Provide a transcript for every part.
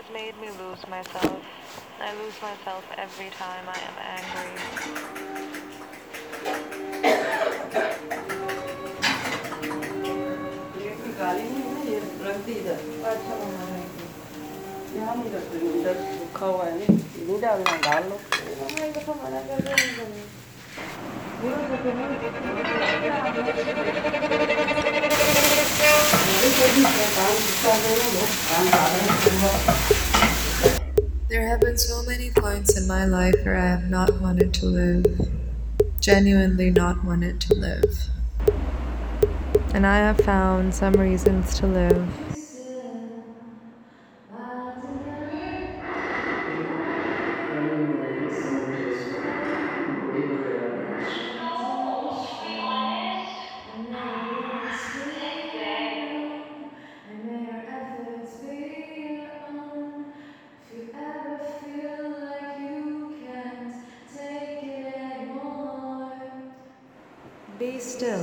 has made me lose myself. I lose myself every time I am angry. There have been so many points in my life where I have not wanted to live, genuinely not wanted to live. And I have found some reasons to live. Be still,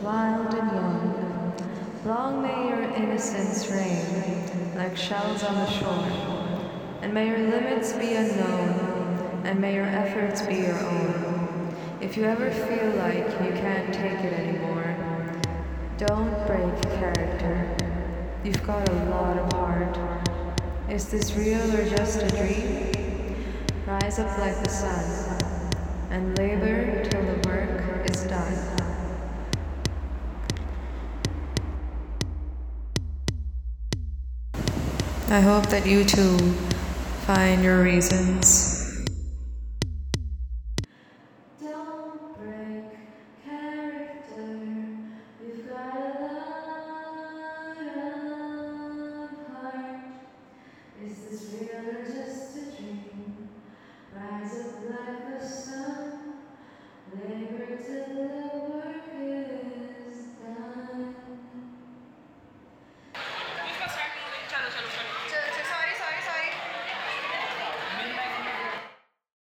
wild and young. Long may your innocence reign, like shells on the shore. And may your limits be unknown, and may your efforts be your own. If you ever feel like you can't take it anymore, don't break character. You've got a lot of heart. Is this real or just a dream? Rise up like the sun, and labor till the work is done. I hope that you too find your reasons.